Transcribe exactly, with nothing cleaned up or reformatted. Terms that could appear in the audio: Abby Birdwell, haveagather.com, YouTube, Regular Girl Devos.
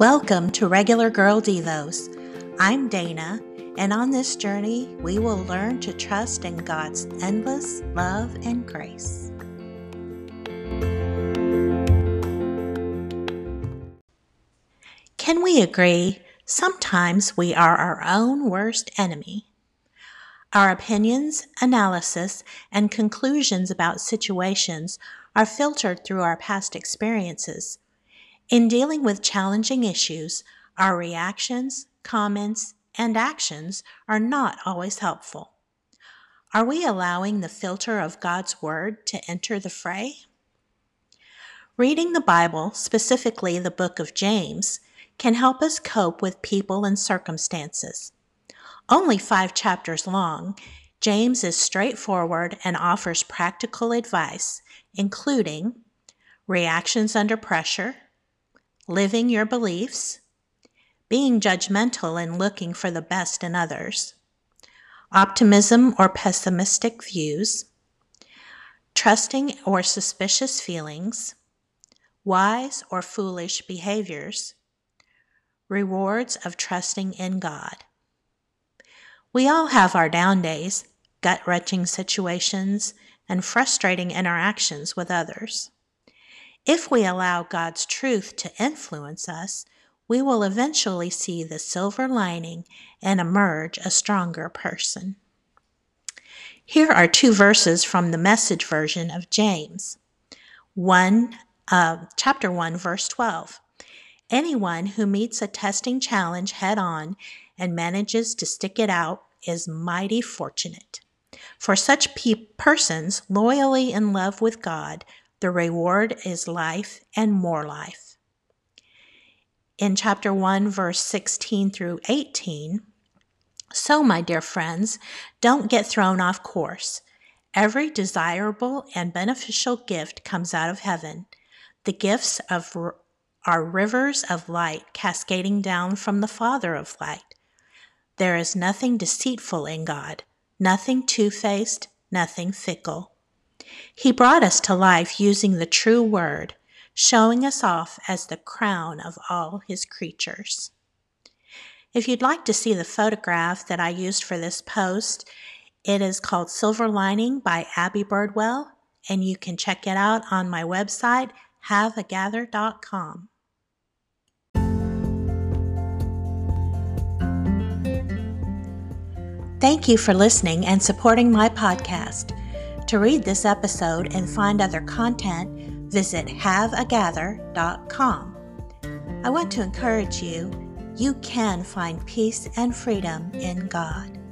Welcome to Regular Girl Devos. I'm Dana, and on this journey, we will learn to trust in God's endless love and grace. Can we agree? Sometimes we are our own worst enemy. Our opinions, analysis, and conclusions about situations are filtered through our past experiences. In dealing with challenging issues, our reactions, comments, and actions are not always helpful. Are we allowing the filter of God's Word to enter the fray? Reading the Bible, specifically the book of James, can help us cope with people and circumstances. Only five chapters long, James is straightforward and offers practical advice, including reactions under pressure, living your beliefs, being judgmental and looking for the best in others, optimism or pessimistic views, trusting or suspicious feelings, wise or foolish behaviors, rewards of trusting in God. We all have our down days, gut-wrenching situations, and frustrating interactions with others. If we allow God's truth to influence us, we will eventually see the silver lining and emerge a stronger person. Here are two verses from the Message version of James. One, uh, chapter one, verse twelve. Anyone who meets a testing challenge head-on and manages to stick it out is mighty fortunate. For such pe- persons loyally in love with God, the reward is life and more life. In chapter one, verse sixteen through eighteen, so, my dear friends, don't get thrown off course. Every desirable and beneficial gift comes out of heaven. The gifts of are rivers of light cascading down from the Father of light. There is nothing deceitful in God, nothing two-faced, nothing fickle. He brought us to life using the true word, showing us off as the crown of all his creatures. If you'd like to see the photograph that I used for this post, it is called Silver Lining by Abby Birdwell, and you can check it out on my website, have a gather dot com. Thank you for listening and supporting my podcast. To read this episode and find other content, visit have a gather dot com. I want to encourage you, you can find peace and freedom in God.